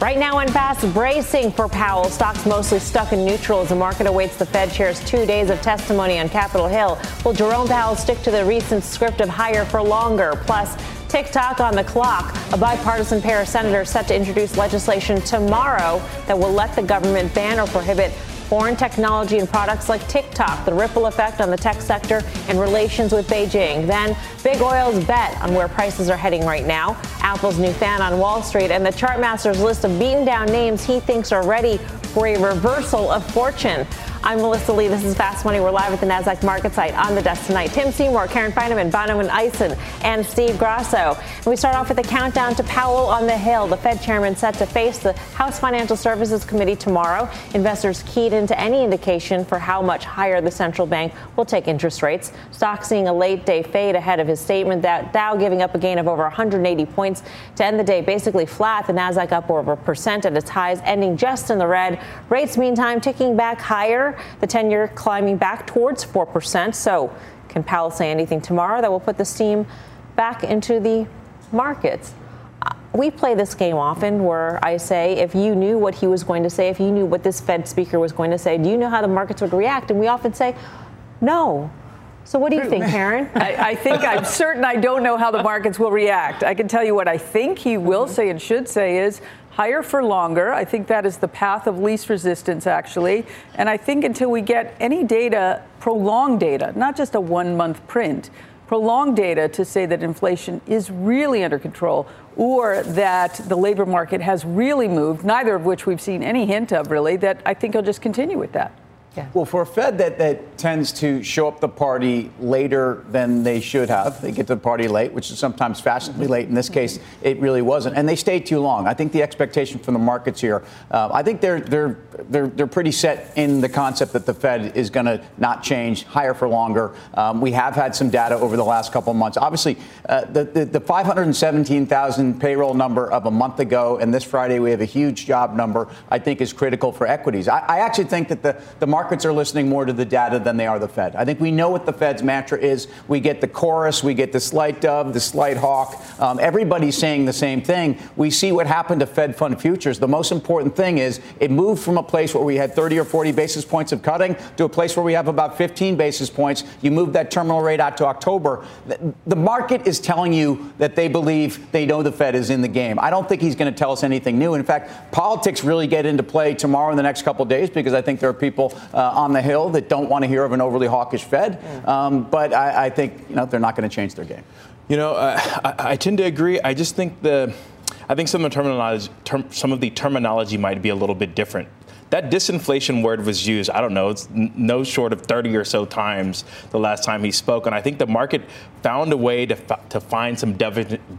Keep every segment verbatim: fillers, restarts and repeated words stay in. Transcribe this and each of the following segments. Right now on Fast, bracing for Powell. Stocks mostly stuck in neutral as the market awaits the Fed chair's two days of testimony on Capitol Hill. Will Jerome Powell stick to the recent script of higher for longer? Plus, TikTok on the clock. A bipartisan pair of senators set to introduce legislation tomorrow that will let the government ban or prohibit foreign technology and products like TikTok, the ripple effect on the tech sector and relations with Beijing. Then big oil's bet on where prices are heading right now, Apple's new fan on Wall Street, and the chartmaster's list of beaten down names he thinks are ready for a reversal of fortune. I'm Melissa Lee. This is Fast Money. We're live at the Nasdaq market site. On the desk tonight, Tim Seymour, Karen Feinemann, Bono Eisen, and Steve Grasso. And we start off with a countdown to Powell on the Hill. The Fed chairman set to face the House Financial Services Committee tomorrow. Investors keyed into any indication for how much higher the central bank will take interest rates. Stocks seeing a late day fade ahead of his statement. That Dow giving up a gain of over one hundred eighty points to end the day basically flat. The Nasdaq up over a percent at its highs, ending just in the red. Rates, meantime, ticking back higher. The ten-year climbing back towards four percent. So can Powell say anything tomorrow that will put the steam back into the markets? We play this game often where I say, if you knew what he was going to say, if you knew what this Fed speaker was going to say, do you know how the markets would react? And we often say, no. So what do you think, Karen? I, I think I'm certain I don't know how the markets will react. I can tell you what I think he will mm-hmm. say and should say is, higher for longer. I think that is the path of least resistance, actually. And I think until we get any data, prolonged data, not just a one-month print, prolonged data to say that inflation is really under control or that the labor market has really moved, neither of which we've seen any hint of, really, that I think I'll just continue with that. Yeah. Well, for a Fed that, that tends to show up the party later than they should have, they get to the party late, which is sometimes fashionably late. In this case, it really wasn't. And they stayed too long. I think the expectation from the markets here, uh, I think they're they're they're they're pretty set in the concept that the Fed is going to not change, higher for longer. Um, we have had some data over the last couple of months. Obviously, uh, the, the, the five hundred seventeen thousand payroll number of a month ago, and this Friday we have a huge job number, I think is critical for equities. I, I actually think that the, the market Markets are listening more to the data than they are the Fed. I think we know what the Fed's mantra is. We get the chorus, we get the slight dove, the slight hawk. Um, everybody's saying the same thing. We see what happened to Fed fund futures. The most important thing is it moved from a place where we had thirty or forty basis points of cutting to a place where we have about fifteen basis points. You move that terminal rate out to October. The market is telling you that they believe they know the Fed is in the game. I don't think he's going to tell us anything new. In fact, politics really get into play tomorrow and the next couple of days because I think there are people Uh, on the Hill that don't want to hear of an overly hawkish Fed. Um, but I, I think, you know, they're not going to change their game. You know, uh, I, I tend to agree. I just think the I think some of the terminology, term, some of the terminology might be a little bit different. That disinflation word was used, I don't know, it's no short of thirty or so times the last time he spoke. And I think the market found a way to to find some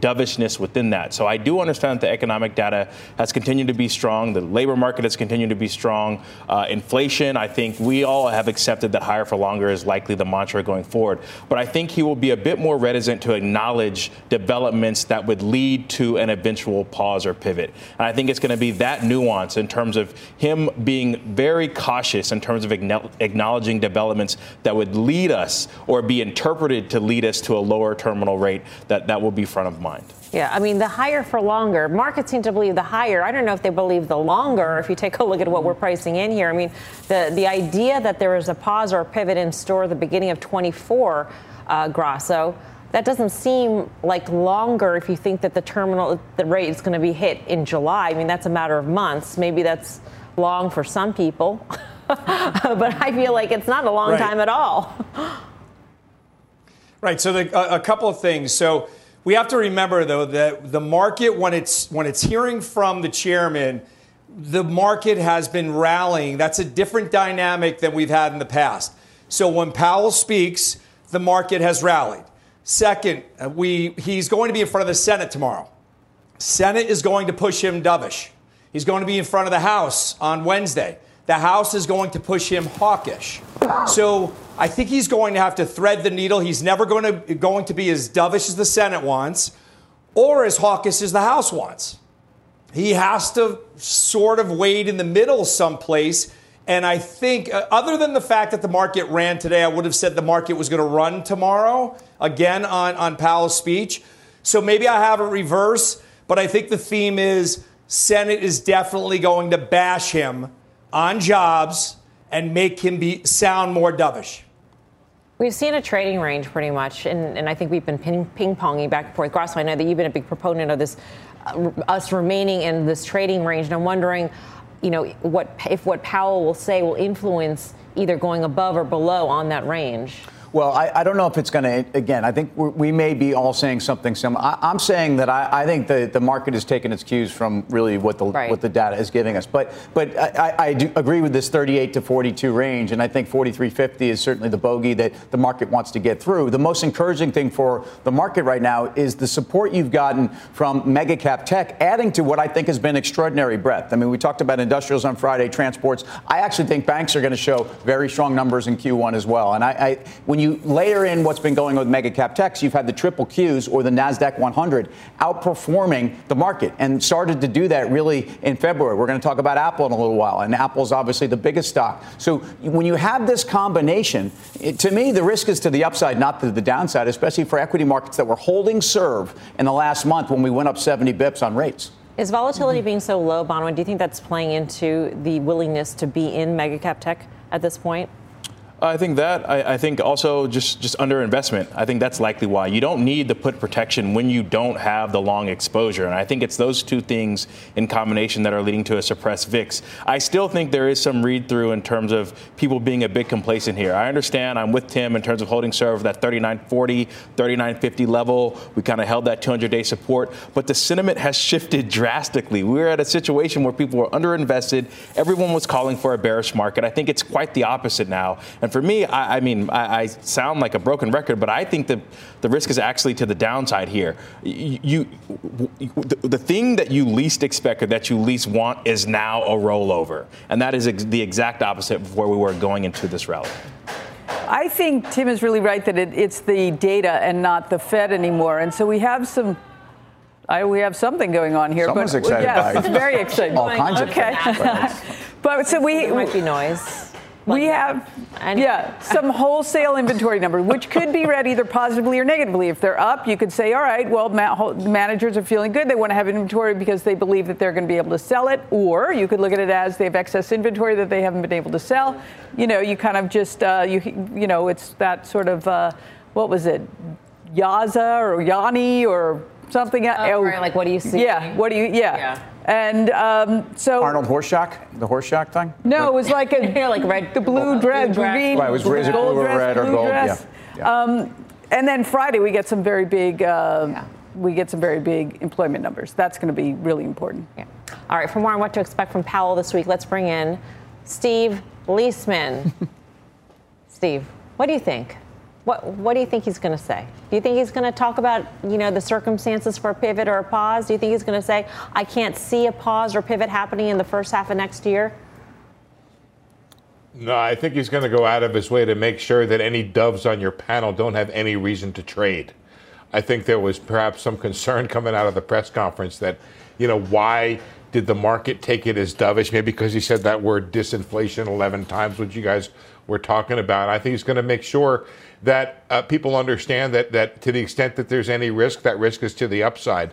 dovishness within that. So I do understand that the economic data has continued to be strong. The labor market has continued to be strong. Uh, inflation, I think we all have accepted that higher for longer is likely the mantra going forward. But I think he will be a bit more reticent to acknowledge developments that would lead to an eventual pause or pivot. And I think it's going to be that nuance in terms of him being very cautious in terms of acknowledging developments that would lead us or be interpreted to lead us to a lower terminal rate that, that will be front of mind. Yeah, I mean, the higher for longer. Markets seem to believe the higher. I don't know if they believe the longer. If you take a look at what we're pricing in here, I mean, the, the idea that there is a pause or a pivot in store at the beginning of twenty-four, uh, Grasso, that doesn't seem like longer if you think that the terminal the rate is going to be hit in July. I mean, that's a matter of months. Maybe that's long for some people, but I feel like it's not a long right. time at all. Right. So the, uh, a couple of things. So we have to remember, though, that the market, when it's when it's hearing from the chairman, the market has been rallying. That's a different dynamic than we've had in the past. So when Powell speaks, the market has rallied. Second, we he's going to be in front of the Senate tomorrow. Senate is going to push him dovish. He's going to be in front of the House on Wednesday. The House is going to push him hawkish. So I think he's going to have to thread the needle. He's never going to, going to be as dovish as the Senate wants or as hawkish as the House wants. He has to sort of wade in the middle someplace. And I think uh, other than the fact that the market ran today, I would have said the market was going to run tomorrow again on, on Powell's speech. So maybe I have a reverse, but I think the theme is Senate is definitely going to bash him on jobs and make him be sound more dovish. We've seen a trading range pretty much, and, and I think we've been ping, ping-ponging back and forth. Grasso, I know that you've been a big proponent of this, uh, us remaining in this trading range, and I'm wondering, you know, what if what Powell will say will influence either going above or below on that range? Well, I, I don't know if it's going to, again, I think we're, we may be all saying something similar. I, I'm saying that I, I think the, the market has taken its cues from really what the right. what the data is giving us. But but I, I do agree with this thirty-eight to forty-two range, and I think forty-three fifty is certainly the bogey that the market wants to get through. The most encouraging thing for the market right now is the support you've gotten from mega cap tech, adding to what I think has been extraordinary breadth. I mean, we talked about industrials on Friday, transports. I actually think banks are going to show very strong numbers in Q one as well. And I, I when you layer in what's been going on with mega cap techs, you've had the triple Qs or the Nasdaq one hundred outperforming the market and started to do that really in February. We're going to talk about Apple in a little while, and Apple's obviously the biggest stock. So when you have this combination, it, to me, the risk is to the upside, not to the downside, especially for equity markets that were holding serve in the last month when we went up seventy bips on rates. Is volatility mm-hmm. being so low, Bono, do you think that's playing into the willingness to be in mega cap tech at this point? I think that. I, I think also just, just underinvestment. I think that's likely why. You don't need the put protection when you don't have the long exposure. And I think it's those two things in combination that are leading to a suppressed V I X. I still think there is some read through in terms of people being a bit complacent here. I understand. I'm with Tim in terms of holding serve that thirty-nine forty, thirty-nine fifty level. We kind of held that two hundred day support. But the sentiment has shifted drastically. We were at a situation where people were underinvested. Everyone was calling for a bearish market. I think it's quite the opposite now. And for me, I, I mean, I, I sound like a broken record, but I think the, the risk is actually to the downside here. You, you the, the thing that you least expect or that you least want is now a rollover. And that is ex- the exact opposite of where we were going into this rally. I think Tim is really right that it, it's the data and not the Fed anymore. And so we have some... I, we have something going on here. Someone's but, excited yes, by it. It's very exciting. All kinds okay. of things. But so we... There might be noise. Like we have, anyway. yeah, some wholesale inventory number, which could be read either positively or negatively. If they're up, you could say, all right, well, ma- managers are feeling good. They want to have inventory because they believe that they're going to be able to sell it. Or you could look at it as they have excess inventory that they haven't been able to sell. You know, you kind of just, uh, you you know, it's that sort of, uh, what was it, Yaza or Yanni or something. Oh, oh, right, like what do you see? Yeah, what do you, yeah. yeah. And um, so Arnold Horseshock, the Horseshock thing. No, it was like a yeah, like red, the blue dress, green, right, it was blue, gold blue dress, or red blue or gold. Dress. Yeah. yeah. Um, and then Friday we get some very big, uh, yeah. we get some very big employment numbers. That's going to be really important. Yeah. All right. For more on what to expect from Powell this week, let's bring in Steve Leisman. Steve, what do you think? What What do you think he's going to say? Do you think he's going to talk about, you know, the circumstances for a pivot or a pause? Do you think he's going to say, I can't see a pause or pivot happening in the first half of next year? No, I think he's going to go out of his way to make sure that any doves on your panel don't have any reason to trade. I think there was perhaps some concern coming out of the press conference that, you know, why did the market take it as dovish? Maybe because he said that word disinflation eleven times, which you guys were talking about. I think he's going to make sure that uh, people understand that, that to the extent that there's any risk, that risk is to the upside.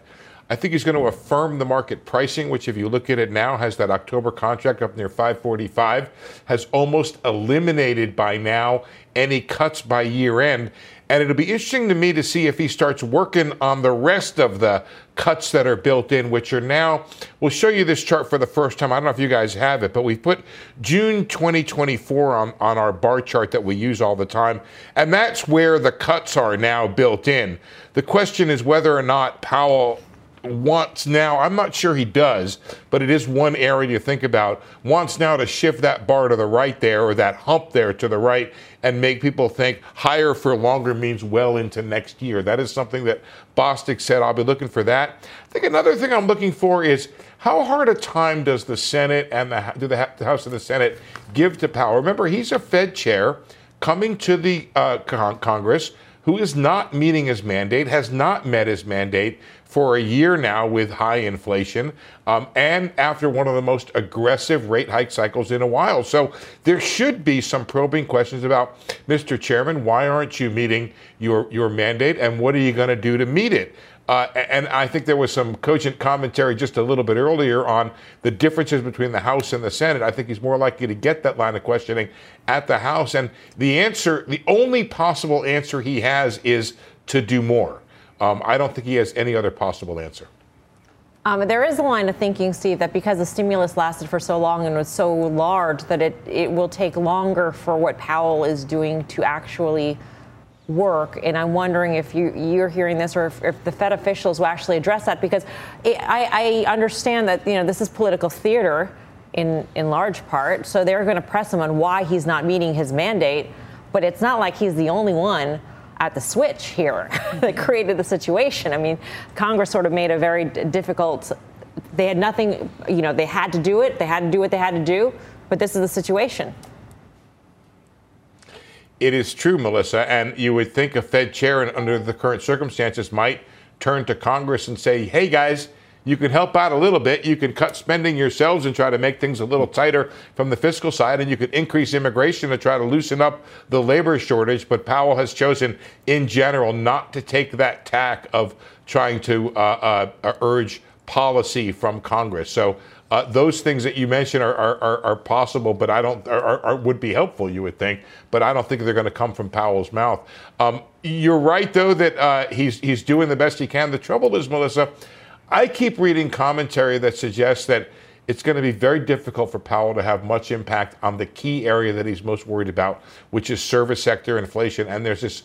I think he's going to affirm the market pricing, which if you look at it now, has that October contract up near five forty-five, has almost eliminated by now any cuts by year end. And it'll be interesting to me to see if he starts working on the rest of the cuts that are built in, which are now, we'll show you this chart for the first time. I don't know if you guys have it, but we put June twenty twenty-four on, on our bar chart that we use all the time. And that's where the cuts are now built in. The question is whether or not Powell wants now, I'm not sure he does, but it is one area to think about, wants now to shift that bar to the right there, or that hump there to the right, and make people think higher for longer means well into next year. That is something that Bostic said. I'll be looking for that. I think another thing I'm looking for is how hard a time does the Senate and the, do the House and the Senate give to Powell? Remember, he's a Fed chair coming to the uh, con- Congress who is not meeting his mandate, has not met his mandate for a year now with high inflation, um, and after one of the most aggressive rate hike cycles in a while. So there should be some probing questions about, Mister Chairman, why aren't you meeting your, your mandate, and what are you going to do to meet it? Uh, and I think there was some cogent commentary just a little bit earlier on the differences between the House and the Senate. I think he's more likely to get that line of questioning at the House. And the answer, the only possible answer he has, is to do more. Um, I don't think he has any other possible answer. Um, there is a line of thinking, Steve, that because the stimulus lasted for so long and was so large that it, it will take longer for what Powell is doing to actually work. And I'm wondering if you, you're hearing this, or if, if the Fed officials will actually address that, because it, I, I understand that, you know, this is political theater in, in large part. So they're going to press him on why he's not meeting his mandate. But it's not like he's the only one at the switch here that created the situation. I mean, Congress sort of made a very difficult, they had nothing, you know, they had to do it. They had to do what they had to do. But this is the situation. It is true, Melissa, and you would think a Fed chair under the current circumstances might turn to Congress and say, hey, guys, you can help out a little bit. You can cut spending yourselves and try to make things a little tighter from the fiscal side, and you could increase immigration to try to loosen up the labor shortage. But Powell has chosen in general not to take that tack of trying to uh, uh, urge policy from Congress. So Uh, those things that you mentioned are, are, are, are possible, but I don't are, are, would be helpful, you would think, but I don't think they're going to come from Powell's mouth. Um, you're right, though, that uh, he's he's doing the best he can. The trouble is, Melissa, I keep reading commentary that suggests that it's going to be very difficult for Powell to have much impact on the key area that he's most worried about, which is service sector inflation. And there's this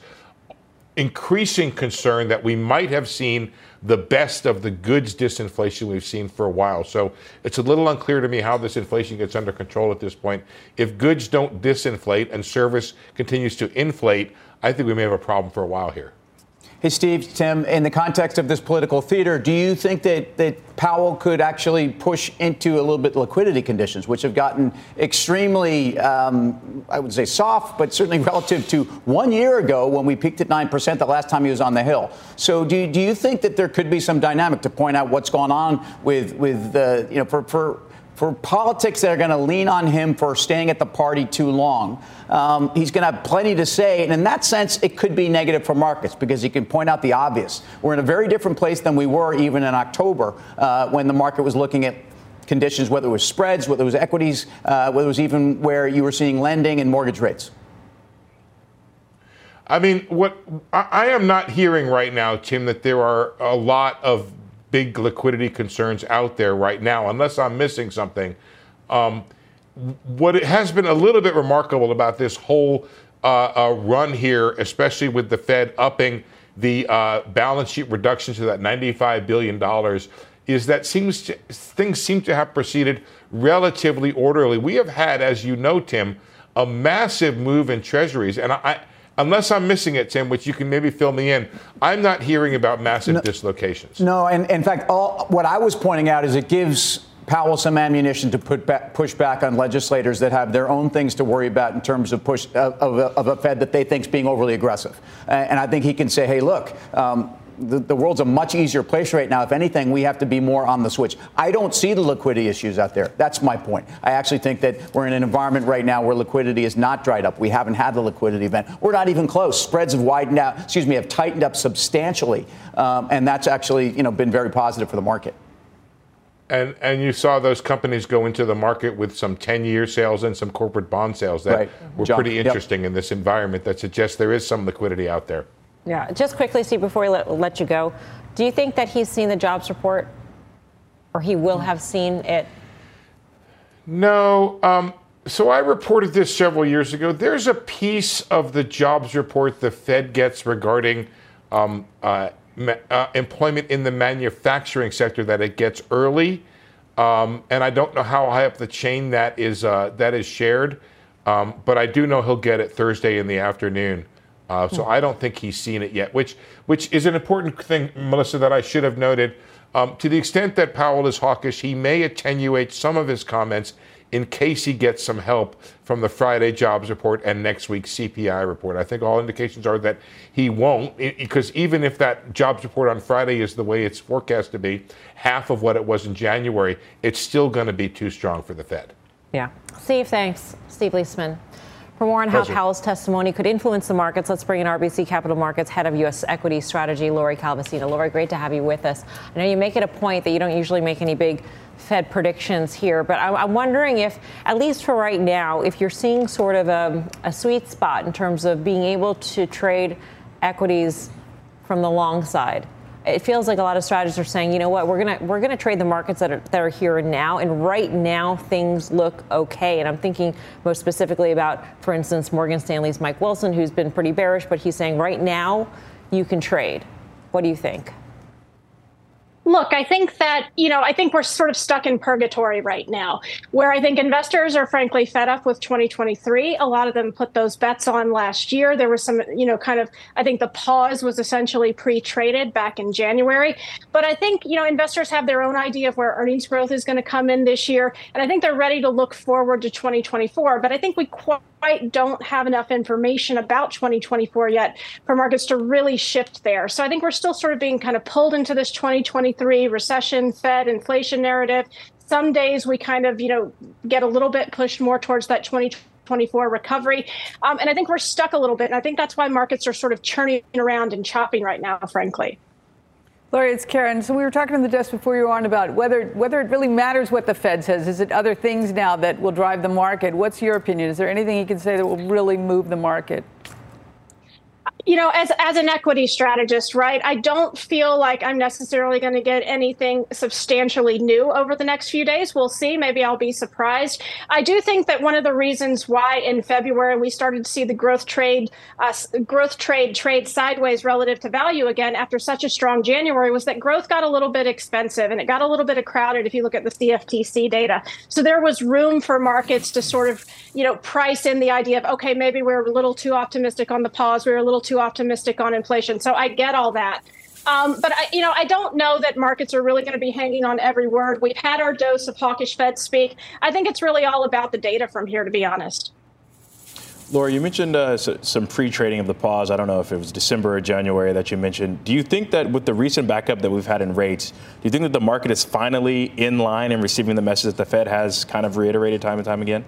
increasing concern that we might have seen the best of the goods disinflation we've seen for a while. So it's a little unclear to me how this inflation gets under control at this point. If goods don't disinflate and service continues to inflate, I think we may have a problem for a while here. Hey, Steve, Tim, in the context of this political theater, do you think that, that Powell could actually push into a little bit liquidity conditions, which have gotten extremely, um, I would say soft, but certainly relative to one year ago when we peaked at nine percent the last time he was on the Hill? So do, do you think that there could be some dynamic to point out what's going on with, with the, you know, for, for for politics that are going to lean on him for staying at the party too long? Um, he's going to have plenty to say. And in that sense, it could be negative for markets because he can point out the obvious. We're in a very different place than we were even in October uh, when the market was looking at conditions, whether it was spreads, whether it was equities, uh, whether it was even where you were seeing lending and mortgage rates. I mean, what I am not hearing right now, Tim, that there are a lot of big liquidity concerns out there right now, unless I'm missing something. Um, what it has been a little bit remarkable about this whole uh, uh, run here, especially with the Fed upping the uh, balance sheet reduction to that ninety-five billion dollars, is that seems to, things seem to have proceeded relatively orderly. We have had, as you know, Tim, a massive move in treasuries, and I, I unless I'm missing it, Tim, which you can maybe fill me in, I'm not hearing about massive no, dislocations. No, and in fact, all, what I was pointing out is it gives Powell some ammunition to put back, push back on legislators that have their own things to worry about in terms of push of, of, a, of a Fed that they think is being overly aggressive. And I think he can say, hey, look, um, the, the world's a much easier place right now. If anything, we have to be more on the switch. I don't see the liquidity issues out there. That's my point. I actually think that we're in an environment right now where liquidity is not dried up. We haven't had the liquidity event. We're not even close. Spreads have widened out, excuse me, have tightened up substantially. Um, and that's actually, you know, been very positive for the market. And and you saw those companies go into the market with some ten-year sales and some corporate bond sales that right. were Jump. pretty interesting yep. in this environment that suggests there is some liquidity out there. Yeah. Just quickly, Steve, before we let, let you go, do you think that he's seen the jobs report, or he will have seen it? No. Um, so I reported this several years ago. There's a piece of the jobs report the Fed gets regarding um, uh, uh, employment in the manufacturing sector that it gets early. Um, and I don't know how high up the chain that is uh, that is shared, um, but I do know he'll get it Thursday in the afternoon. Uh, so I don't think he's seen it yet, which which is an important thing, Melissa, that I should have noted. Um, to the extent that Powell is hawkish, he may attenuate some of his comments in case he gets some help from the Friday jobs report and next week's C P I report. I think all indications are that he won't, because even if that jobs report on Friday is the way it's forecast to be, half of what it was in January, it's still going to be too strong for the Fed. Yeah. Steve, thanks. Steve Leisman. For more on how Powell's testimony could influence the markets, let's bring in R B C Capital Markets Head of U S Equity Strategy, Lori Calvesina. Lori, great to have you with us. I know you make it a point that you don't usually make any big Fed predictions here, but I'm wondering if, at least for right now, if you're seeing sort of a, a sweet spot in terms of being able to trade equities from the long side. It feels like a lot of strategists are saying, you know what, we're gonna we're gonna trade the markets that are that are here and now, and right now things look okay. And I'm thinking most specifically about, for instance, Morgan Stanley's Mike Wilson, who's been pretty bearish, but he's saying right now you can trade. What do you think? Look, I think that, you know, I think we're sort of stuck in purgatory right now, where I think investors are frankly fed up with twenty twenty-three. A lot of them put those bets on last year. There was some, you know, kind of, I think the pause was essentially pre-traded back in January. But I think, you know, investors have their own idea of where earnings growth is going to come in this year. And I think they're ready to look forward to twenty twenty-four. But I think we quite don't have enough information about twenty twenty-four yet for markets to really shift there. So I think we're still sort of being kind of pulled into this twenty twenty-three recession, Fed, inflation narrative. Some days we kind of, you know, get a little bit pushed more towards that twenty twenty-four recovery. Um, and I think we're stuck a little bit. And I think that's why markets are sort of churning around and chopping right now, frankly. Lori, it's Karen. So we were talking on the desk before you were on about whether whether it really matters what the Fed says. Is it other things now that will drive the market? What's your opinion? Is there anything you can say that will really move the market? You know, as as an equity strategist, right, I don't feel like I'm necessarily going to get anything substantially new over the next few days. We'll see. Maybe I'll be surprised. I do think that one of the reasons why in February we started to see the growth trade uh, growth trade trade sideways relative to value again after such a strong January was that growth got a little bit expensive and it got a little bit crowded if you look at the C F T C data. So there was room for markets to sort of, you know, price in the idea of, OK, maybe we're a little too optimistic on the pause. We were a little too too optimistic on inflation. So I get all that. Um, but, I, you know, I don't know that markets are really going to be hanging on every word. We've had our dose of hawkish Fed speak. I think it's really all about the data from here, to be honest. Lori, you mentioned uh, some pre-trading of the pause. I don't know if it was December or January that you mentioned. Do you think that with the recent backup that we've had in rates, do you think that the market is finally in line and receiving the message that the Fed has kind of reiterated time and time again?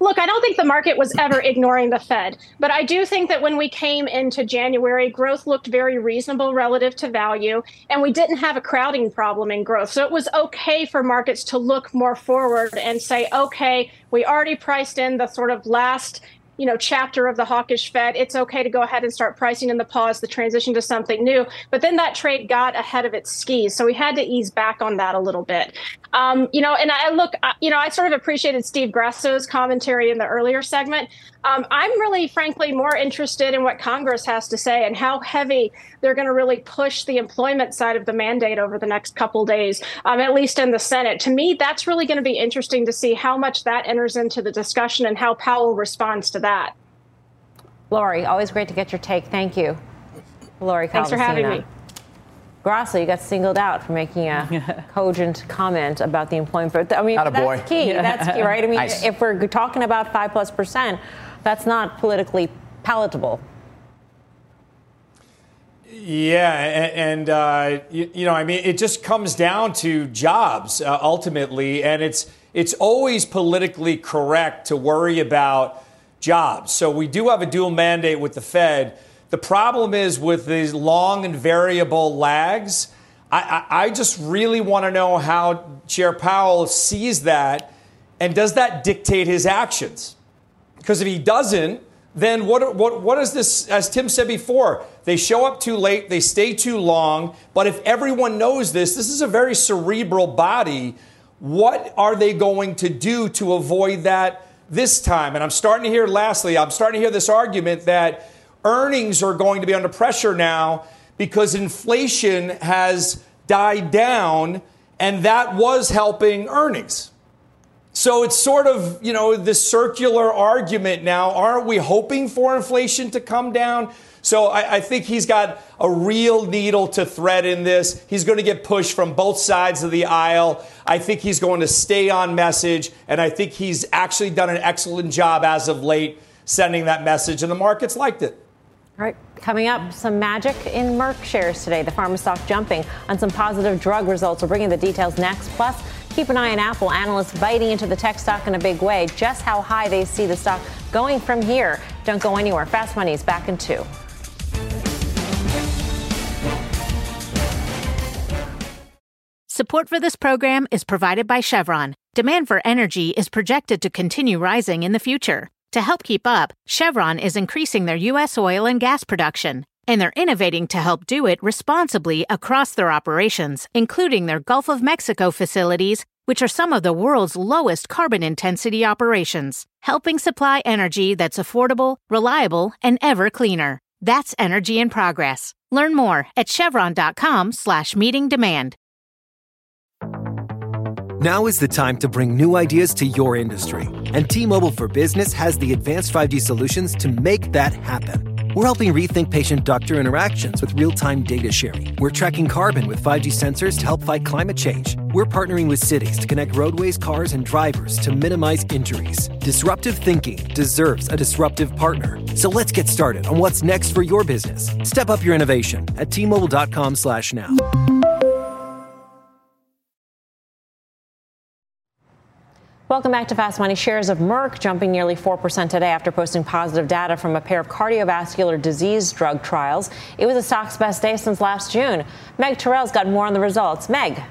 Look, I don't think the market was ever ignoring the Fed, but I do think that when we came into January, growth looked very reasonable relative to value, and we didn't have a crowding problem in growth. So it was okay for markets to look more forward and say, okay, we already priced in the sort of last, you know, chapter of the hawkish Fed. It's okay to go ahead and start pricing in the pause, the transition to something new. But then that trade got ahead of its skis. So we had to ease back on that a little bit. Um, you know, and I look, you know, I sort of appreciated Steve Grasso's commentary in the earlier segment. Um, I'm really, frankly, more interested in what Congress has to say and how heavy they're going to really push the employment side of the mandate over the next couple days, um, at least in the Senate. To me, that's really going to be interesting to see how much that enters into the discussion and how Powell responds to that. Lori, always great to get your take. Thank you. Lori Calvesina. Thanks for having me. Grasso, you got singled out for making a cogent comment about the employment. I mean, Attaboy. That's key. That's key, right? I mean, nice. If we're talking about five plus percent, that's not politically palatable. Yeah, and, and uh, you, you know, I mean, it just comes down to jobs uh, ultimately, and it's it's always politically correct to worry about jobs. So we do have a dual mandate with the Fed. The problem is with these long and variable lags. I, I, I just really want to know how Chair Powell sees that, and does that dictate his actions? Because if he doesn't, then what, what, what is this? As Tim said before, they show up too late, they stay too long. But if everyone knows this, this is a very cerebral body. What are they going to do to avoid that this time? And I'm starting to hear, lastly, I'm starting to hear this argument that earnings are going to be under pressure now because inflation has died down, and that was helping earnings. So it's sort of, you know, this circular argument now. Aren't we hoping for inflation to come down? So I, I think he's got a real needle to thread in this. He's going to get pushed from both sides of the aisle. I think he's going to stay on message. And I think he's actually done an excellent job as of late sending that message. And the markets liked it. All right. Coming up, some magic in Merck shares today. The pharma stock jumping on some positive drug results. We're bringing the details next. Plus, keep an eye on Apple. Analysts biting into the tech stock in a big way. Just how high they see the stock going from here. Don't go anywhere. Fast Money is back in two. Support for this program is provided by Chevron. Demand for energy is projected to continue rising in the future. To help keep up, Chevron is increasing their U S oil and gas production, and they're innovating to help do it responsibly across their operations, including their Gulf of Mexico facilities, which are some of the world's lowest carbon intensity operations, helping supply energy that's affordable, reliable, and ever cleaner. That's energy in progress. Learn more at chevron.com slash meeting demand. Now is the time to bring new ideas to your industry. And T-Mobile for Business has the advanced five G solutions to make that happen. We're helping rethink patient-doctor interactions with real-time data sharing. We're tracking carbon with five G sensors to help fight climate change. We're partnering with cities to connect roadways, cars, and drivers to minimize injuries. Disruptive thinking deserves a disruptive partner. So let's get started on what's next for your business. Step up your innovation at T-Mobile.com slash now. Welcome back to Fast Money. Shares of Merck jumping nearly four percent today after posting positive data from a pair of cardiovascular disease drug trials. It was the stock's best day since last June. Meg Terrell's got more on the results. Meg.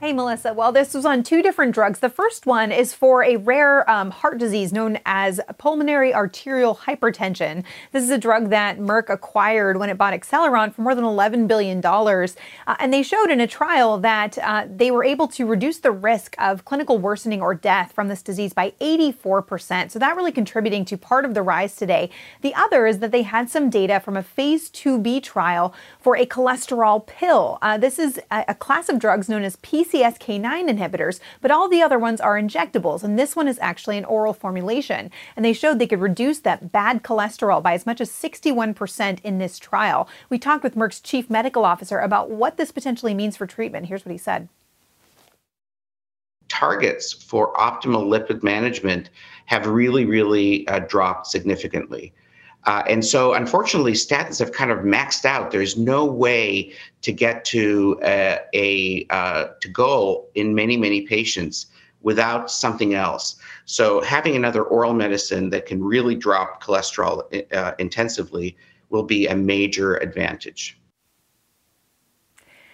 Hey, Melissa. Well, this was on two different drugs. The first one is for a rare um, heart disease known as pulmonary arterial hypertension. This is a drug that Merck acquired when it bought Acceleron for more than eleven billion dollars. Uh, and they showed in a trial that uh, they were able to reduce the risk of clinical worsening or death from this disease by eighty-four percent. So that really contributing to part of the rise today. The other is that they had some data from a phase two B trial for a cholesterol pill. Uh, this is a, a class of drugs known as P C K nine inhibitors, but all the other ones are injectables, and this one is actually an oral formulation. And they showed they could reduce that bad cholesterol by as much as sixty-one percent in this trial. We talked with Merck's chief medical officer about what this potentially means for treatment. Here's what he said. Targets for optimal lipid management have really, really uh, dropped significantly. Uh, and so, unfortunately, statins have kind of maxed out. There's no way to get to uh, a uh, to goal in many, many patients without something else. So having another oral medicine that can really drop cholesterol uh, intensively will be a major advantage.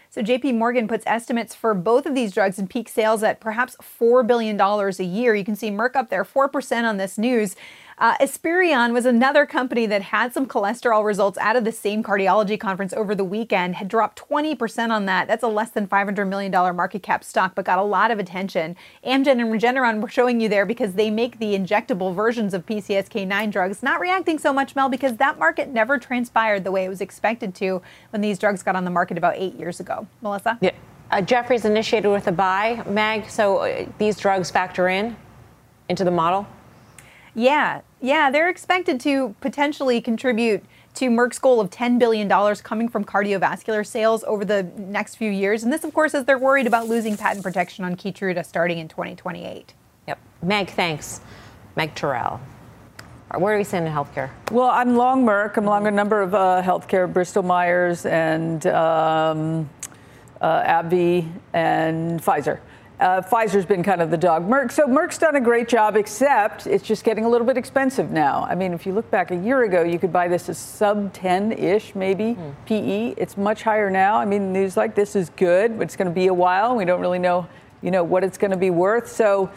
So J P Morgan puts estimates for both of these drugs in peak sales at perhaps four billion dollars a year. You can see Merck up there four percent on this news. Uh, Esperion was another company that had some cholesterol results out of the same cardiology conference over the weekend, had dropped twenty percent on that. That's a less than five hundred million dollars market cap stock, but got a lot of attention. Amgen and Regeneron were showing you there because they make the injectable versions of P C S K nine drugs. Not reacting so much, Mel, because that market never transpired the way it was expected to when these drugs got on the market about eight years ago. Melissa? Yeah. Uh, Jefferies initiated with a buy, Mag. So uh, these drugs factor in into the model? Yeah, yeah, they're expected to potentially contribute to Merck's goal of ten billion dollars coming from cardiovascular sales over the next few years. And this, of course, as they're worried about losing patent protection on Keytruda starting in twenty twenty-eight. Yep. Meg, thanks. Meg Terrell. Where do we stand in healthcare? Well, I'm long Merck. I'm long a number of uh, healthcare, Bristol Myers and um, uh, AbbVie and Pfizer. Uh, Pfizer's been kind of the dog. Merck, so Merck's done a great job, except it's just getting a little bit expensive now. I mean, if you look back a year ago, you could buy this as sub ten-ish, maybe, mm. P E. It's much higher now. I mean, news like this is good, but it's going to be a while. We don't really know, you know, what it's going to be worth. So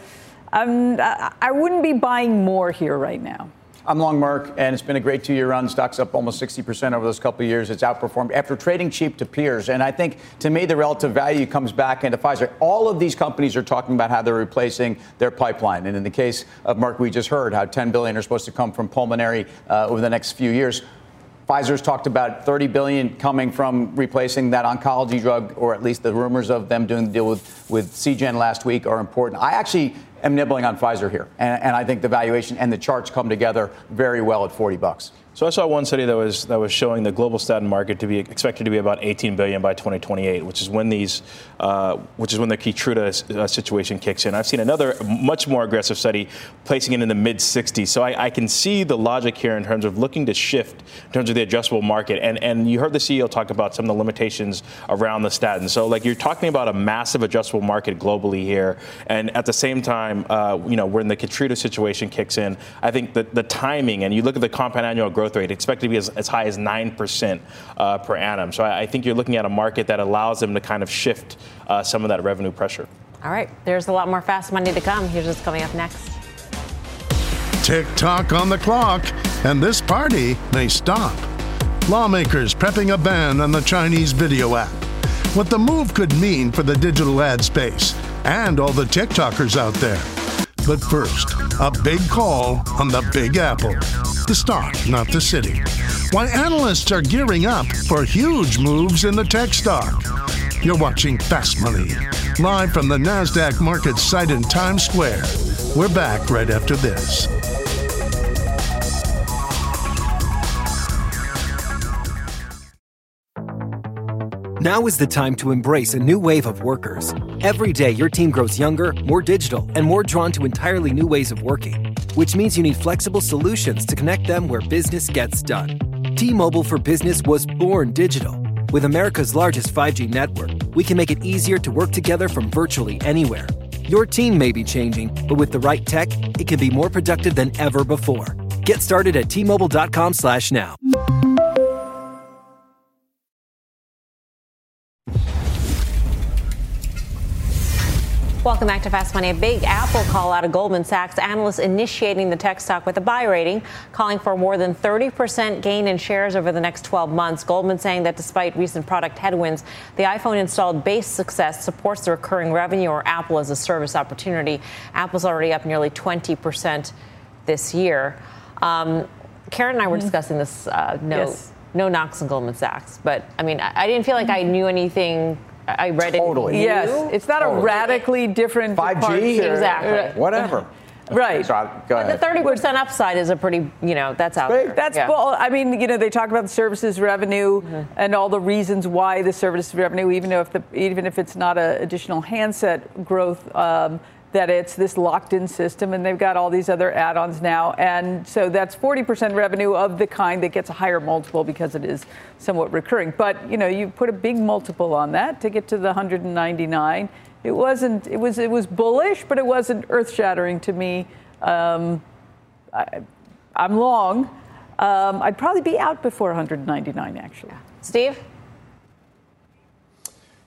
um, I, I wouldn't be buying more here right now. I'm long Merck, and it's been a great two-year run. Stock's up almost sixty percent over those couple of years. It's outperformed after trading cheap to peers. And I think, to me, the relative value comes back into Pfizer. All of these companies are talking about how they're replacing their pipeline. And in the case of Merck, we just heard how ten billion dollars are supposed to come from pulmonary uh, over the next few years. Pfizer's talked about thirty billion dollars coming from replacing that oncology drug, or at least the rumors of them doing the deal with, with C Gen last week are important. I actually am nibbling on Pfizer here, and, and I think the valuation and the charts come together very well at forty bucks. So I saw one study that was that was showing the global statin market to be expected to be about eighteen billion dollars by twenty twenty-eight, which is when these, uh, which is when the Keytruda uh, situation kicks in. I've seen another much more aggressive study placing it in the mid sixties. So I, I can see the logic here in terms of looking to shift in terms of the addressable market. And and you heard the C E O talk about some of the limitations around the statin. So like you're talking about a massive addressable market globally here, and at the same time, uh, you know, when the Keytruda situation kicks in, I think that the timing, and you look at the compound annual growth rate expected to be as, as high as nine percent uh, per annum. So I, I think you're looking at a market that allows them to kind of shift uh, some of that revenue pressure. All right. There's a lot more Fast Money to come. Here's what's coming up next. TikTok on the clock, and this party may stop. Lawmakers prepping a ban on the Chinese video app. What the move could mean for the digital ad space and all the TikTokers out there. But first, a big call on the Big Apple. The stock, not the city. Why analysts are gearing up for huge moves in the tech stock. You're watching Fast Money, live from the Nasdaq market site in Times Square. We're back right after this. Now is the time to embrace a new wave of workers. Every day, your team grows younger, more digital, and more drawn to entirely new ways of working, which means you need flexible solutions to connect them where business gets done. T-Mobile for Business was born digital. With America's largest five G network, we can make it easier to work together from virtually anywhere. Your team may be changing, but with the right tech, it can be more productive than ever before. Get started at T-Mobile.com slash now. Welcome back to Fast Money. A big Apple call out of Goldman Sachs. Analysts initiating the tech stock with a buy rating, calling for more than thirty percent gain in shares over the next twelve months. Goldman saying that despite recent product headwinds, the iPhone installed base success supports the recurring revenue or Apple as a service opportunity. Apple's already up nearly twenty percent this year. Um, Karen and I were discussing this uh, no, yes. no knocks on Goldman Sachs, but I mean, I, I didn't feel like I knew anything. I read it. Totally. Yes. It's not totally. a radically different five G. Or, exactly. Whatever. Right. So I, go ahead. The thirty percent upside is a pretty, you know, that's out right. there. That's, yeah. bull- I mean, you know, they talk about the services revenue mm-hmm. and all the reasons why the services revenue, even if the, even if it's not an additional handset growth, um, that it's this locked-in system, and they've got all these other add-ons now. And so that's forty percent revenue of the kind that gets a higher multiple because it is somewhat recurring. But, you know, you put a big multiple on that to get to the one hundred ninety-nine. It wasn't, it was it was bullish, but it wasn't earth-shattering to me. Um, I, I'm long. Um, I'd probably be out before one hundred ninety-nine, actually. Steve?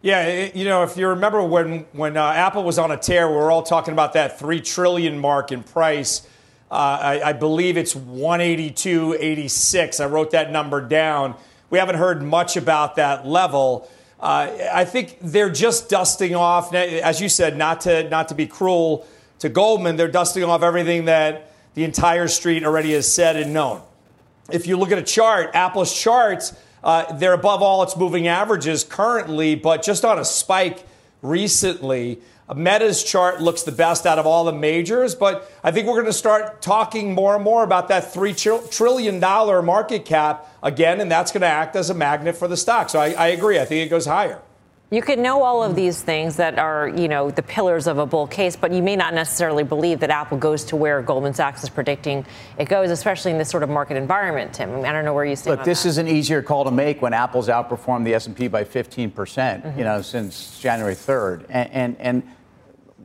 Yeah, it, you know, if you remember when when uh, Apple was on a tear, we were all talking about that three trillion dollars mark in price. Uh, I, I believe it's one eighty-two eighty-six. I wrote that number down. We haven't heard much about that level. Uh, I think they're just dusting off, as you said, not to not to be cruel to Goldman. They're dusting off everything that the entire street already has said and known. If you look at a chart, Apple's charts. Uh, they're above all its moving averages currently, but just on a spike recently. Meta's chart looks the best out of all the majors, but I think we're going to start talking more and more about that three trillion dollars market cap again, and that's going to act as a magnet for the stock. So I, I agree. I think it goes higher. You could know all of these things that are, you know, the pillars of a bull case, but you may not necessarily believe that Apple goes to where Goldman Sachs is predicting it goes, especially in this sort of market environment, Tim. I mean, I don't know where you stand. Look, this that. is an easier call to make when Apple's outperformed the S and P by fifteen percent, mm-hmm. you know, since January third. And, and and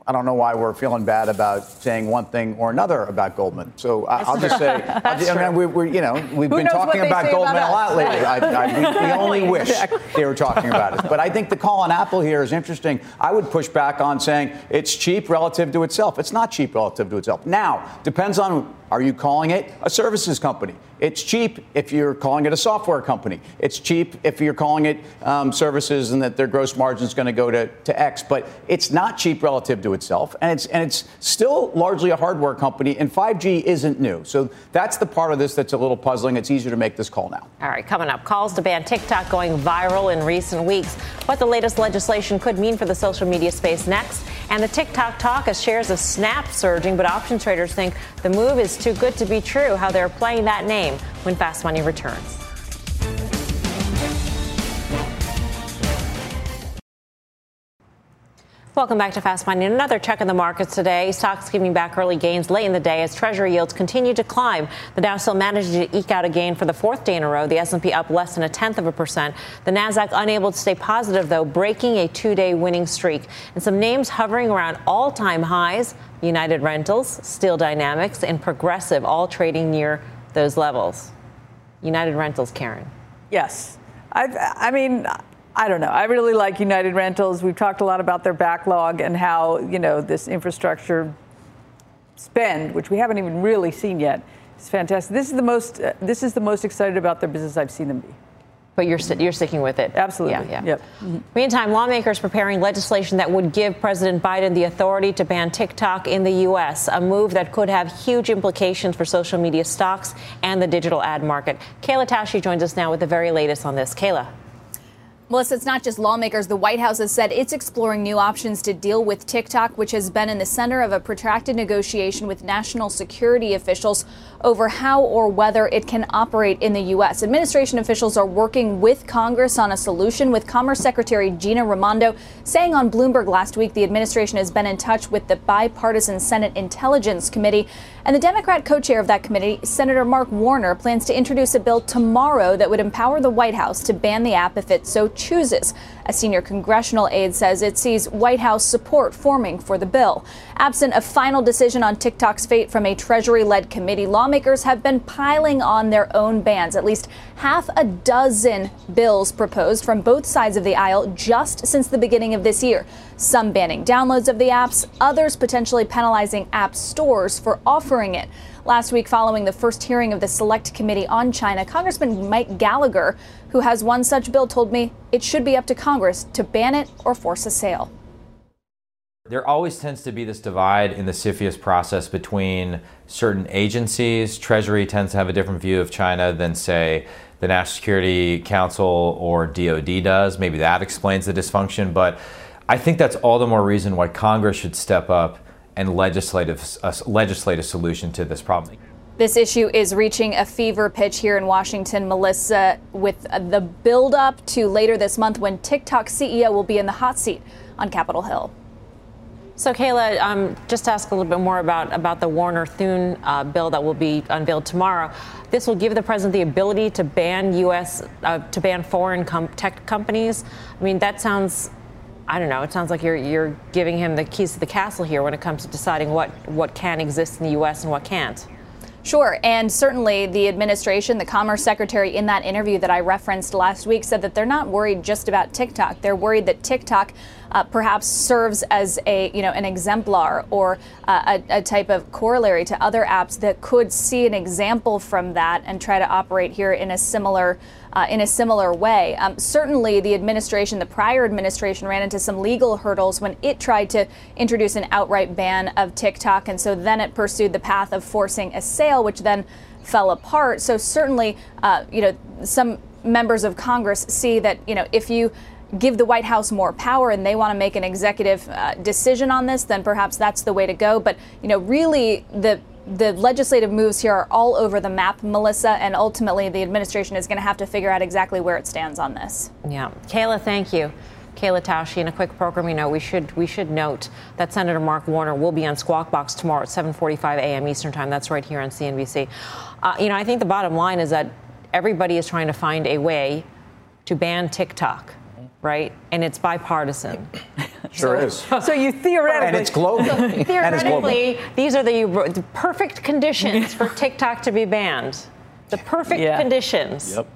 I don't know why we're feeling bad about saying one thing or another about Goldman. So I, I'll just say, I'll just, I mean, we, we're, you know, we've Who been talking about Goldman about a lot lately. I, I, we, we only wish they were talking about it. But I think the call on Apple here is interesting. I would push back on saying it's cheap relative to itself. It's not cheap relative to itself. Now, depends on Are you calling it a services company? It's cheap if you're calling it a software company. It's cheap if you're calling it um, services and that their gross margin is going to go to to X. But it's not cheap relative to itself. And it's and it's still largely a hardware company. And five G isn't new. So that's the part of this that's a little puzzling. It's easier to make this call now. All right. Coming up, calls to ban TikTok going viral in recent weeks. What the latest legislation could mean for the social media space next. And the TikTok talk as shares of Snap surging. But option traders think the move is too good to be true, how they're playing that name when Fast Money returns. Welcome back to Fast Money. Another check in the markets today. Stocks giving back early gains late in the day as Treasury yields continue to climb. The Dow still managed to eke out a gain for the fourth day in a row. The S and P up less than a tenth of a percent. The Nasdaq unable to stay positive, though, breaking a two-day winning streak. And some names hovering around all-time highs, United Rentals, Steel Dynamics, and Progressive, all trading near those levels. United Rentals, Karen. Yes. I've, I mean... I don't know. I really like United Rentals. We've talked a lot about their backlog and how, you know, this infrastructure spend, which we haven't even really seen yet, is fantastic. This is the most uh, this is the most excited about their business I've seen them be. But you're you're sticking with it. Absolutely. Yeah, yeah. Yep. Mm-hmm. Meantime, lawmakers preparing legislation that would give President Biden the authority to ban TikTok in the U S, a move that could have huge implications for social media stocks and the digital ad market. Kayla Tausche joins us now with the very latest on this. Kayla. Melissa, it's not just lawmakers. The White House has said it's exploring new options to deal with TikTok, which has been in the center of a protracted negotiation with national security officials over how or whether it can operate in the U S. Administration officials are working with Congress on a solution, with Commerce Secretary Gina Raimondo saying on Bloomberg last week the administration has been in touch with the bipartisan Senate Intelligence Committee. And the Democrat co-chair of that committee, Senator Mark Warner, plans to introduce a bill tomorrow that would empower the White House to ban the app if it so chooses. A senior congressional aide says it sees White House support forming for the bill. Absent a final decision on TikTok's fate from a Treasury-led committee, lawmakers have been piling on their own bans. At least half a dozen bills proposed from both sides of the aisle just since the beginning of this year. Some banning downloads of the apps, others potentially penalizing app stores for offering it. Last week, following the first hearing of the Select Committee on China, Congressman Mike Gallagher, who has one such bill, told me it should be up to Congress to ban it or force a sale. There always tends to be this divide in the CFIUS process between certain agencies. Treasury tends to have a different view of China than, say, the National Security Council or D O D does. Maybe that explains the dysfunction, but I think that's all the more reason why Congress should step up and legislative, uh, legislative solution to this problem. This issue is reaching a fever pitch here in Washington, Melissa, with the buildup to later this month when TikTok C E O will be in the hot seat on Capitol Hill. So, Kayla, um, just to ask a little bit more about, about the Warner-Thune uh, bill that will be unveiled tomorrow. This will give the president the ability to ban U S uh, to ban foreign com- tech companies. I mean, that sounds. I don't know. It sounds like you're you're giving him the keys to the castle here when it comes to deciding what, what can exist in the U S and what can't. Sure. And certainly the administration, the Commerce Secretary in that interview that I referenced last week said that they're not worried just about TikTok. They're worried that TikTok uh, perhaps serves as a, you know, an exemplar or uh, a, a type of corollary to other apps that could see an example from that and try to operate here in a similar Uh, in a similar way. Um, certainly the administration, the prior administration, ran into some legal hurdles when it tried to introduce an outright ban of TikTok. And so then it pursued the path of forcing a sale, which then fell apart. So certainly, uh, you know, some members of Congress see that, you know, if you give the White House more power and they want to make an executive uh, decision on this, then perhaps that's the way to go. But, you know, really the The legislative moves here are all over the map, Melissa, and ultimately the administration is going to have to figure out exactly where it stands on this. Yeah. Kayla, thank you. Kayla Tausche, in a quick program, you know, we should we should note that Senator Mark Warner will be on Squawk Box tomorrow at seven forty-five a.m. Eastern Time. That's right here on C N B C. Uh, you know, I think the bottom line is that everybody is trying to find a way to ban TikTok, right? And it's bipartisan. Sure is. So you theoretically. And it's global. So theoretically, global. These are the, the perfect conditions for TikTok to be banned. The perfect yeah. conditions. Yep.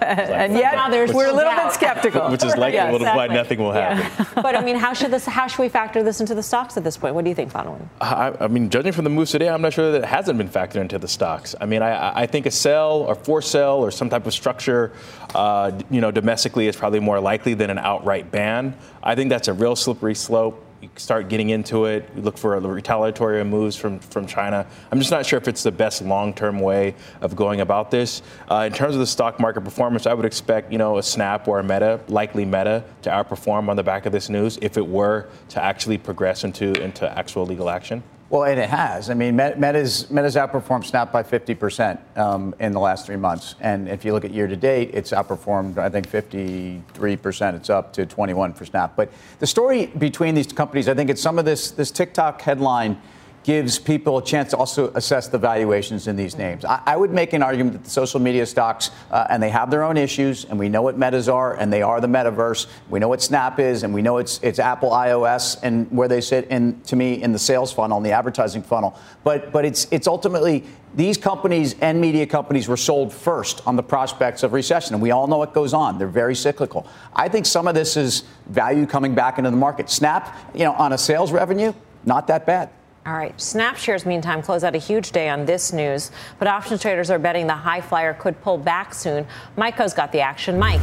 And yet which, we're a little yeah. bit skeptical. Which is likely yeah, exactly. why nothing will happen. Yeah. But I mean, how should this? How should we factor this into the stocks at this point? What do you think, Bono? I, I mean, judging from the moves today, I'm not sure that it hasn't been factored into the stocks. I mean, I, I think a sell or for sell or some type of structure, uh, you know, domestically is probably more likely than an outright ban. I think that's a real slippery slope. You start getting into it, you look for retaliatory moves from, from China. I'm just not sure if it's the best long-term way of going about this. Uh, in terms of the stock market performance, I would expect, you know, a Snap or a Meta, likely Meta, to outperform on the back of this news if it were to actually progress into, into actual legal action. Well, and it has. I mean, Meta's, Meta's outperformed Snap by fifty percent um, in the last three months. And if you look at year to date, it's outperformed, I think, fifty-three percent. It's up to twenty-one for Snap. But the story between these companies, I think it's some of this, this TikTok headline gives people a chance to also assess the valuations in these names. I, I would make an argument that the social media stocks, uh, and they have their own issues, and we know what Metas are, and they are the metaverse. We know what Snap is, and we know it's it's Apple iOS and where they sit, in, to me, in the sales funnel, in the advertising funnel. But but it's it's ultimately these companies and media companies were sold first on the prospects of recession, and we all know what goes on. They're very cyclical. I think some of this is value coming back into the market. Snap, you know, on a sales revenue, not that bad. All right. Snap shares, meantime, close out a huge day on this news, but options traders are betting the high flyer could pull back soon. Mike's got the action. Mike.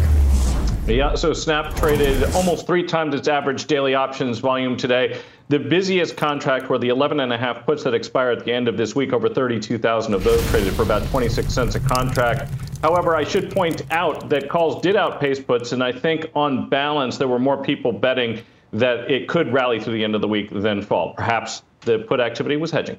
Yeah, so Snap traded almost three times its average daily options volume today. The busiest contract were the eleven and a half puts that expire at the end of this week. Over thirty-two thousand of those traded for about twenty-six cents a contract. However, I should point out that calls did outpace puts, and I think on balance, there were more people betting that it could rally through the end of the week than fall. Perhaps the put activity was hedging.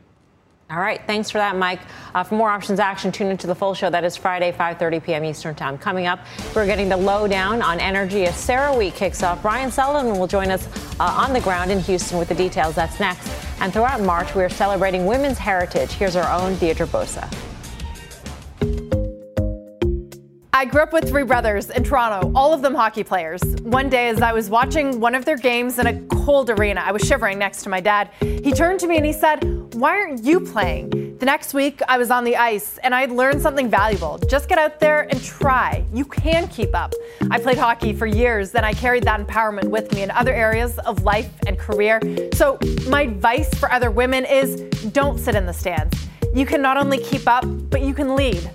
All right. Thanks for that, Mike. Uh, for more options action, tune into the full show. That is Friday, five thirty p.m. Eastern Time. Coming up, we're getting the lowdown on energy as CERAWeek kicks off. Brian Sullivan will join us uh, on the ground in Houston with the details. That's next. And throughout March, we are celebrating women's heritage. Here's our own Deirdre Bosa. I grew up with three brothers in Toronto, all of them hockey players. One day as I was watching one of their games in a cold arena, I was shivering next to my dad. He turned to me and he said, "Why aren't you playing?" The next week I was on the ice and I learned something valuable. Just get out there and try. You can keep up. I played hockey for years, then I carried that empowerment with me in other areas of life and career. So my advice for other women is don't sit in the stands. You can not only keep up, but you can lead.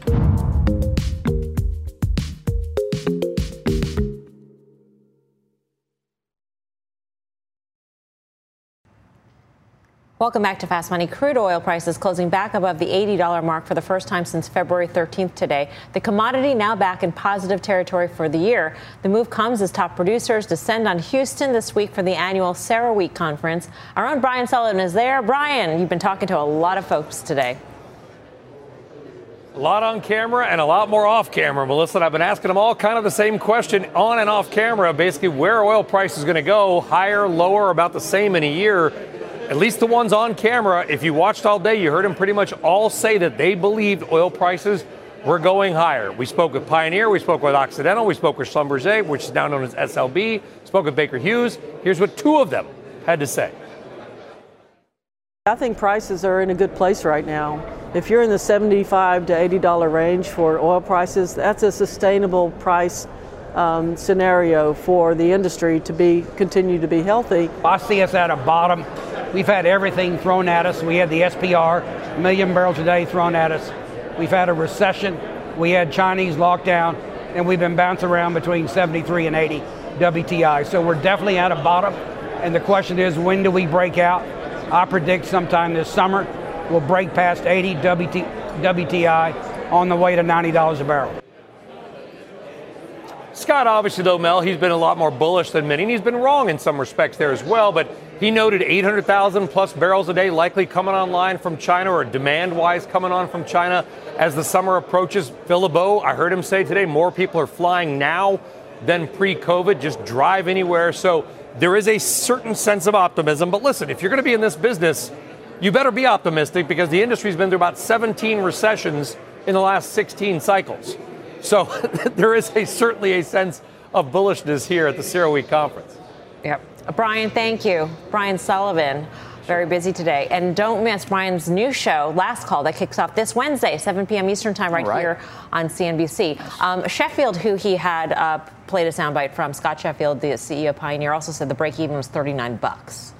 Welcome back to Fast Money. Crude oil prices closing back above the eighty dollar mark for the first time since February thirteenth today. The commodity now back in positive territory for the year. The move comes as top producers descend on Houston this week for the annual CERAWeek conference. Our own Brian Sullivan is there. Brian, you've been talking to a lot of folks today. A lot on camera and a lot more off camera. Melissa, and I've been asking them all kind of the same question on and off camera, basically where oil price is going to go, higher, lower, about the same in a year. At least the ones on camera, if you watched all day, you heard them pretty much all say that they believed oil prices were going higher. We spoke with Pioneer, we spoke with Occidental, we spoke with Schlumberger, which is now known as S L B, spoke with Baker Hughes. Here's what two of them had to say. I think prices are in a good place right now. If you're in the seventy-five to eighty dollar range for oil prices, that's a sustainable price um, scenario for the industry to be continue to be healthy. I see us at a bottom. We've had everything thrown at us. We had the S P R, a million barrels a day thrown at us. We've had a recession. We had Chinese lockdown, and we've been bouncing around between seventy-three and eighty W T I. So we're definitely at a bottom. And the question is, when do we break out? I predict sometime this summer we'll break past eighty W T I on the way to ninety dollars a barrel. Scott, obviously, though, Mel, he's been a lot more bullish than many, and he's been wrong in some respects there as well. But he noted eight hundred thousand plus barrels a day likely coming online from China, or demand-wise coming on from China as the summer approaches. Phil LeBeau, I heard him say today, more people are flying now than pre-COVID, just drive anywhere. So there is a certain sense of optimism. But listen, if you're going to be in this business, you better be optimistic, because the industry's been through about seventeen recessions in the last sixteen cycles. So there is a, certainly a sense of bullishness here at the CERAWeek conference. Yep. Brian, thank you. Brian Sullivan. Very busy today. And don't miss Brian's new show, Last Call, that kicks off this Wednesday, seven p.m. Eastern Time, right, right. here on C N B C. Um, Sheffield, who he had uh, played a soundbite from, Scott Sheffield, the C E O of Pioneer, also said the break-even was thirty-nine bucks.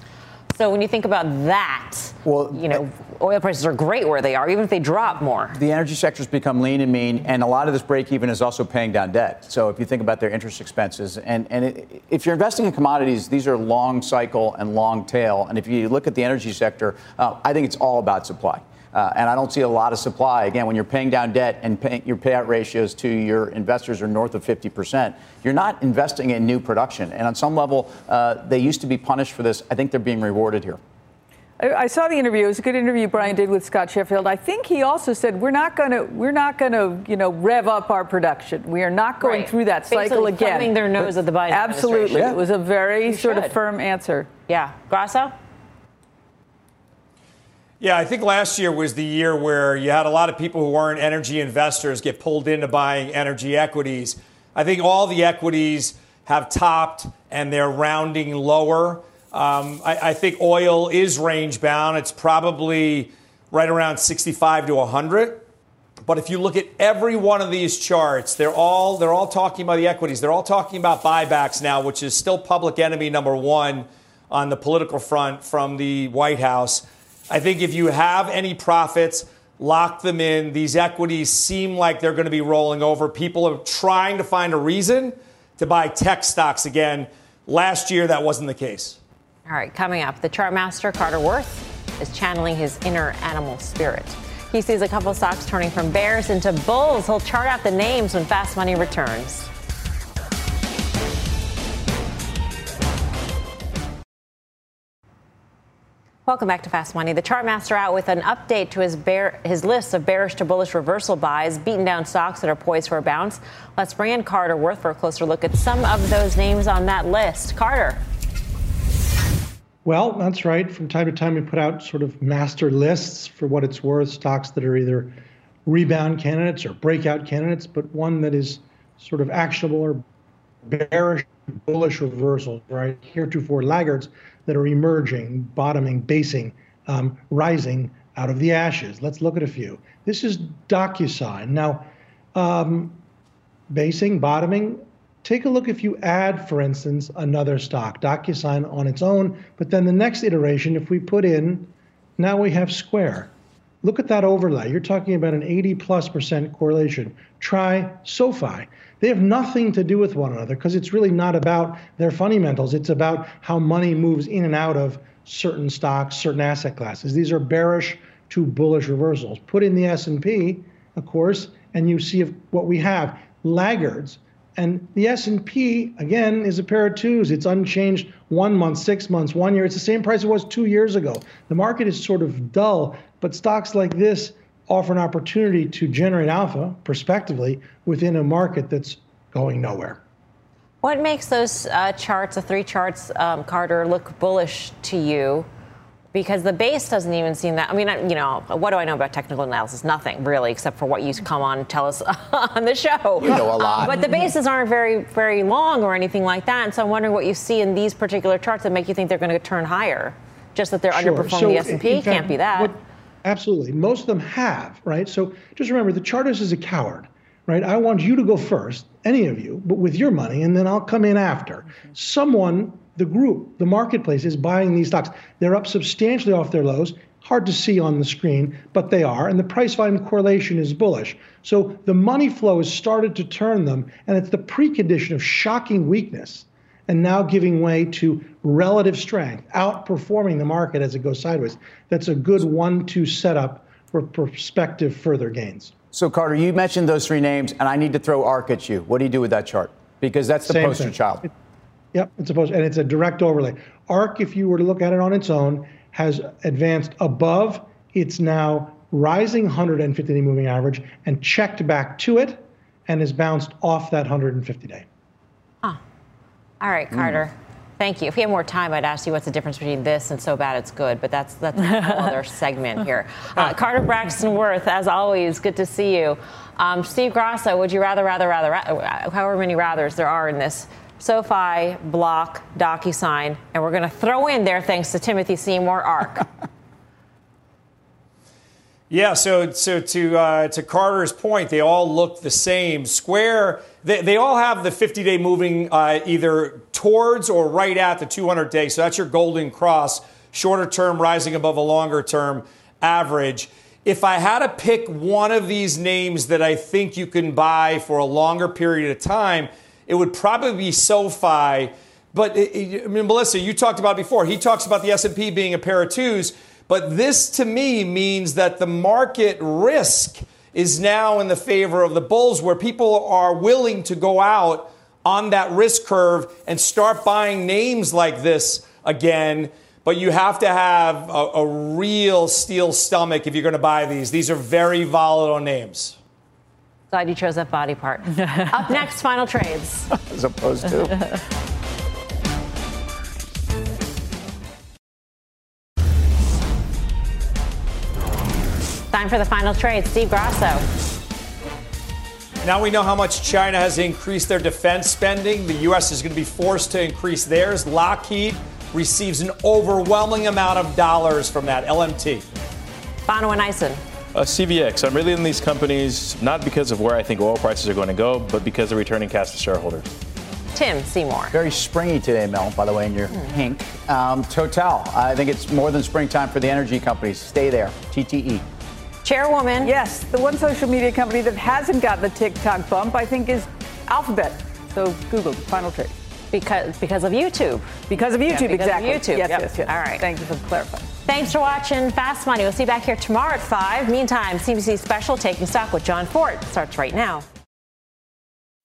So when you think about that, well, you know, oil prices are great where they are, even if they drop more. The energy sector's become lean and mean, and a lot of this break-even is also paying down debt. So if you think about their interest expenses, and, and it, if you're investing in commodities, these are long cycle and long tail. And if you look at the energy sector, uh, I think it's all about supply. Uh, and I don't see a lot of supply. Again, when you're paying down debt and pay, your payout ratios to your investors are north of fifty percent, you're not investing in new production. And on some level, uh, they used to be punished for this. I think they're being rewarded here. I, I saw the interview. It was a good interview Brian did with Scott Sheffield. I think he also said we're not going to we're not going to you know rev up our production. We are not going right. through that basically cycle again. Thumbing their nose at the Biden Absolutely, administration. Yeah. It was a very you sort should. of firm answer. Yeah, Grasso. Yeah, I think last year was the year where you had a lot of people who weren't energy investors get pulled into buying energy equities. I think all the equities have topped and they're rounding lower. Um, I, I think oil is range bound. It's probably right around sixty-five to one hundred. But if you look at every one of these charts, they're all they're all talking about the equities. They're all talking about buybacks now, which is still public enemy number one on the political front from the White House. I think if you have any profits, lock them in. These equities seem like they're going to be rolling over. People are trying to find a reason to buy tech stocks again. Last year, that wasn't the case. All right, coming up, the chart master, Carter Worth, is channeling his inner animal spirit. He sees a couple stocks turning from bears into bulls. He'll chart out the names when Fast Money returns. Welcome back to Fast Money. The chart master out with an update to his bear, his list of bearish to bullish reversal buys, beaten down stocks that are poised for a bounce. Let's bring in Carter Worth for a closer look at some of those names on that list. Carter. Well, that's right. From time to time, we put out sort of master lists for what it's worth, stocks that are either rebound candidates or breakout candidates, but one that is sort of actionable or bearish, bullish reversals, right? Heretofore laggards that are emerging, bottoming, basing, um, rising out of the ashes. Let's look at a few. This is DocuSign. Now, um, basing, bottoming, take a look if you add, for instance, another stock, DocuSign on its own, but then the next iteration, if we put in, now we have Square. Look at that overlay. You're talking about an eighty plus percent correlation. Try SoFi. They have nothing to do with one another because it's really not about their fundamentals. It's about how money moves in and out of certain stocks, certain asset classes. These are bearish to bullish reversals. Put in the S and P, of course, and you see what we have, laggards. And the S and P, again, is a pair of twos. It's unchanged one month, six months, one year. It's the same price it was two years ago. The market is sort of dull, but stocks like this offer an opportunity to generate alpha, prospectively, within a market that's going nowhere. What makes those uh, charts, the three charts, um, Carter, look bullish to you? Because the base doesn't even seem that. I mean, you know, what do I know about technical analysis? Nothing, really, except for what you come on and tell us on the show. You know a lot. Um, but the bases aren't very, very long or anything like that. And so I'm wondering what you see in these particular charts that make you think they're going to turn higher. Just that they're sure. underperforming so the S and P can't be that. What, Absolutely. Most of them have, right? So just remember, the chartist is a coward, right? I want you to go first, any of you, but with your money, and then I'll come in after. Someone, the group, the marketplace is buying these stocks. They're up substantially off their lows. Hard to see on the screen, but they are. And the price volume correlation is bullish. So the money flow has started to turn them, and it's the precondition of shocking weakness and now giving way to relative strength, outperforming the market as it goes sideways. That's a good one two setup for prospective further gains. So, Carter, you mentioned those three names, and I need to throw A R C at you. What do you do with that chart? Because that's the Same poster thing. child. It, yep, it's a poster, and it's a direct overlay. A R C, if you were to look at it on its own, has advanced above its now rising one hundred fifty day moving average and checked back to it and has bounced off that one hundred fifty day. Ah. All right, Carter. Mm. Thank you. If we had more time, I'd ask you what's the difference between this and so bad it's good, but that's that's another segment here. Uh, Carter Braxton Worth, as always, good to see you. Um, Steve Grasso, would you rather, rather, rather, rather, however many rathers there are in this SoFi, Block, DocuSign, and we're going to throw in there, thanks to Timothy Seymour, A R C. Yeah, so so to uh, to Carter's point, they all look the same. Square, they, they all have the fifty-day moving uh, either towards or right at the two hundred day. So that's your golden cross, shorter term rising above a longer term average. If I had to pick one of these names that I think you can buy for a longer period of time, it would probably be SoFi. But it, I mean, Melissa, you talked about it before. He talks about the S and P being a pair of twos. But this, to me, means that the market risk is now in the favor of the bulls, where people are willing to go out on that risk curve and start buying names like this again. But you have to have a, a real steel stomach if you're going to buy these. These are very volatile names. Glad you chose that body part. Up next, final trades. As opposed to... Time for the final trade. Steve Grasso. Now we know how much China has increased their defense spending. The U S is going to be forced to increase theirs. Lockheed receives an overwhelming amount of dollars from that. L M T. Bono and Eisen. Uh, C V X. I'm really in these companies not because of where I think oil prices are going to go, but because they're returning cash to shareholders. Tim Seymour. Very springy today, Mel, by the way, in your mm. pink. Um, Total. I think it's more than springtime for the energy companies. Stay there. T T E. Chairwoman. Yes, the one social media company that hasn't gotten the TikTok bump, I think, is Alphabet. So Google, final trade. Because because of YouTube. Because of YouTube, yeah, because exactly. Of YouTube. Yes, yep. yes, yes. All right. Thank you for clarifying. Thanks for watching Fast Money. We'll see you back here tomorrow at five. Meantime, C B C special Taking Stock with John Fort starts right now.